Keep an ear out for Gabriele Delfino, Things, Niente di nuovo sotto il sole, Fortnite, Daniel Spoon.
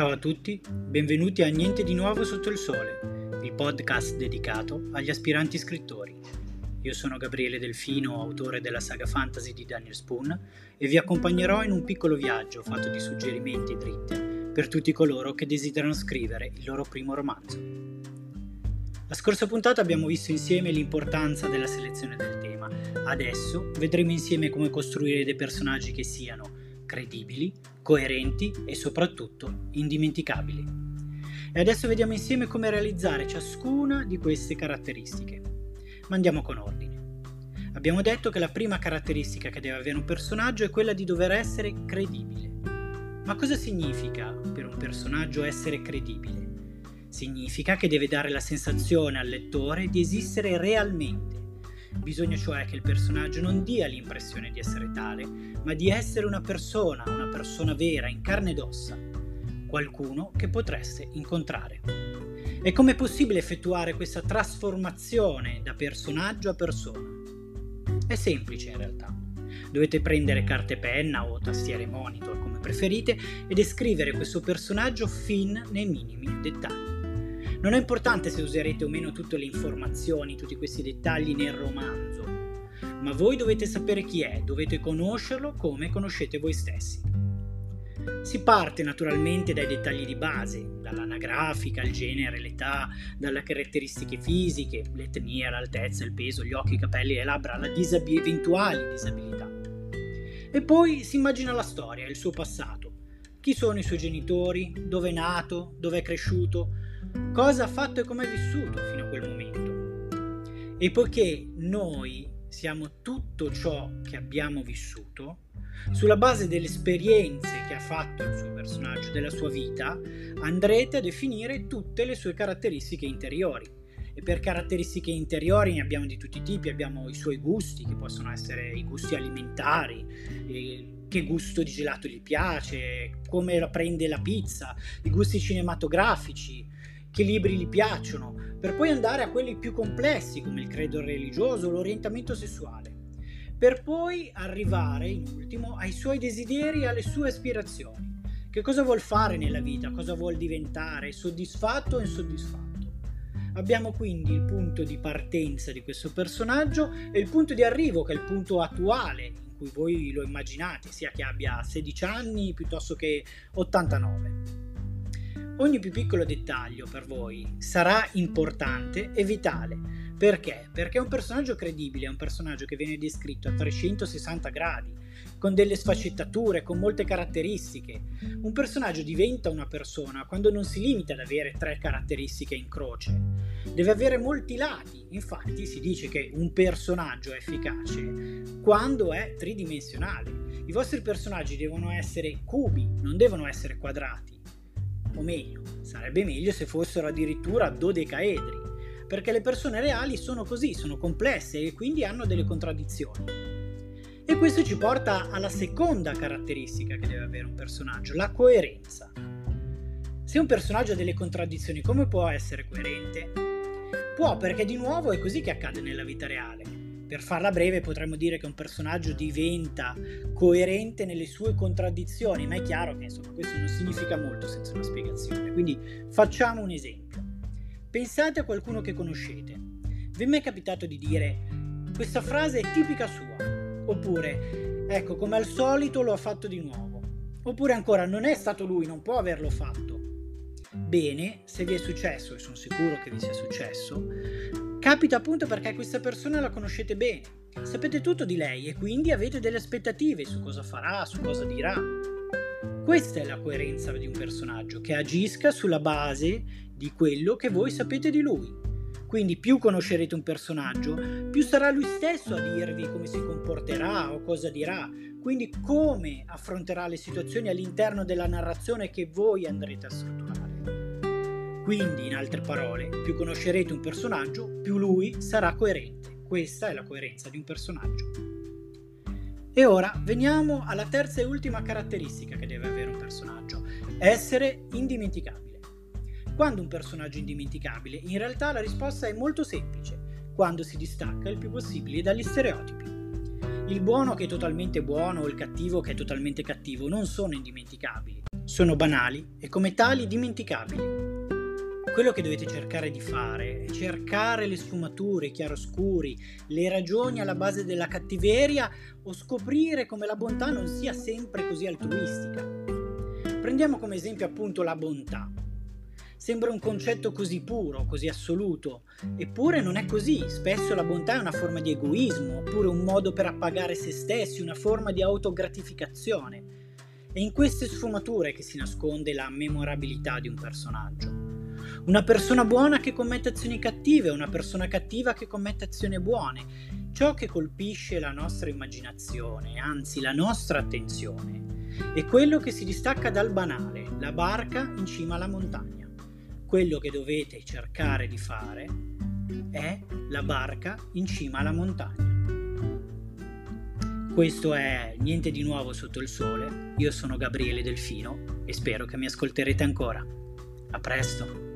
Ciao a tutti, benvenuti a Niente di nuovo sotto il sole, il podcast dedicato agli aspiranti scrittori. Io sono Gabriele Delfino, autore della saga fantasy di Daniel Spoon, e vi accompagnerò in un piccolo viaggio fatto di suggerimenti e dritte per tutti coloro che desiderano scrivere il loro primo romanzo. La scorsa puntata abbiamo visto insieme l'importanza della selezione del tema. Adesso vedremo insieme come costruire dei personaggi che siano credibili, coerenti e soprattutto indimenticabili. E adesso vediamo insieme come realizzare ciascuna di queste caratteristiche. Ma andiamo con ordine. Abbiamo detto che la prima caratteristica che deve avere un personaggio è quella di dover essere credibile. Ma cosa significa per un personaggio essere credibile? Significa che deve dare la sensazione al lettore di esistere realmente. Bisogna cioè che il personaggio non dia l'impressione di essere tale, ma di essere una persona vera, in carne ed ossa, qualcuno che potreste incontrare. E com'è possibile effettuare questa trasformazione da personaggio a persona? È semplice in realtà. Dovete prendere carta e penna o tastiere monitor, come preferite, e descrivere questo personaggio fin nei minimi dettagli. Non è importante se userete o meno tutte le informazioni, tutti questi dettagli nel romanzo, ma voi dovete sapere chi è, dovete conoscerlo come conoscete voi stessi. Si parte naturalmente dai dettagli di base, dall'anagrafica, il genere, l'età, dalle caratteristiche fisiche, l'etnia, l'altezza, il peso, gli occhi, i capelli, le labbra, la eventuali disabilità. E poi si immagina la storia, il suo passato. Chi sono i suoi genitori? Dove è nato? Dove è cresciuto? Cosa ha fatto e come è vissuto fino a quel momento. E poiché noi siamo tutto ciò che abbiamo vissuto, sulla base delle esperienze che ha fatto il suo personaggio, della sua vita, andrete a definire tutte le sue caratteristiche interiori. E per caratteristiche interiori ne abbiamo di tutti i tipi, abbiamo i suoi gusti, che possono essere i gusti alimentari, che gusto di gelato gli piace, come la prende la pizza, i gusti cinematografici, che libri gli piacciono, per poi andare a quelli più complessi come il credo religioso, l'orientamento sessuale, per poi arrivare in ultimo ai suoi desideri e alle sue aspirazioni. Che cosa vuol fare nella vita, cosa vuol diventare, soddisfatto o insoddisfatto. Abbiamo quindi il punto di partenza di questo personaggio e il punto di arrivo, che è il punto attuale in cui voi lo immaginate, sia che abbia 16 anni piuttosto che 89. Ogni più piccolo dettaglio per voi sarà importante e vitale. Perché? Perché un personaggio credibile è un personaggio che viene descritto a 360 gradi, con delle sfaccettature, con molte caratteristiche. Un personaggio diventa una persona quando non si limita ad avere 3 caratteristiche in croce. Deve avere molti lati. Infatti si dice che un personaggio è efficace quando è tridimensionale. I vostri personaggi devono essere cubi, non devono essere quadrati. O meglio, sarebbe meglio se fossero addirittura dodecaedri, perché le persone reali sono così, sono complesse e quindi hanno delle contraddizioni. E questo ci porta alla seconda caratteristica che deve avere un personaggio, la coerenza. Se un personaggio ha delle contraddizioni, come può essere coerente? Può, perché di nuovo è così che accade nella vita reale. Per farla breve potremmo dire che un personaggio diventa coerente nelle sue contraddizioni, ma è chiaro che insomma questo non significa molto senza una spiegazione. Quindi facciamo un esempio. Pensate a qualcuno che conoscete. Vi è mai capitato di dire questa frase è tipica sua? Oppure ecco, come al solito lo ha fatto di nuovo. Oppure ancora non è stato lui, non può averlo fatto. Bene, se vi è successo, e sono sicuro che vi sia successo, capita appunto perché questa persona la conoscete bene, sapete tutto di lei e quindi avete delle aspettative su cosa farà, su cosa dirà. Questa è la coerenza di un personaggio, che agisca sulla base di quello che voi sapete di lui. Quindi più conoscerete un personaggio, più sarà lui stesso a dirvi come si comporterà o cosa dirà, quindi come affronterà le situazioni all'interno della narrazione che voi andrete a strutturare. Quindi, in altre parole, più conoscerete un personaggio, più lui sarà coerente. Questa è la coerenza di un personaggio. E ora veniamo alla terza e ultima caratteristica che deve avere un personaggio: essere indimenticabile. Quando un personaggio è indimenticabile, in realtà la risposta è molto semplice: quando si distacca il più possibile dagli stereotipi. Il buono che è totalmente buono o il cattivo che è totalmente cattivo non sono indimenticabili. sono banali e come tali dimenticabili. Quello che dovete cercare di fare è cercare le sfumature, i chiaroscuri, le ragioni alla base della cattiveria o scoprire come la bontà non sia sempre così altruistica. Prendiamo come esempio appunto la bontà. Sembra un concetto così puro, così assoluto, eppure non è così. Spesso la bontà è una forma di egoismo, oppure un modo per appagare se stessi, una forma di autogratificazione. È in queste sfumature che si nasconde la memorabilità di un personaggio. Una persona buona che commette azioni cattive, una persona cattiva che commette azioni buone. Ciò che colpisce la nostra immaginazione, anzi la nostra attenzione, è quello che si distacca dal banale, la barca in cima alla montagna. Quello che dovete cercare di fare è la barca in cima alla montagna. Questo è Niente di nuovo sotto il sole. Io sono Gabriele Delfino e spero che mi ascolterete ancora. A presto!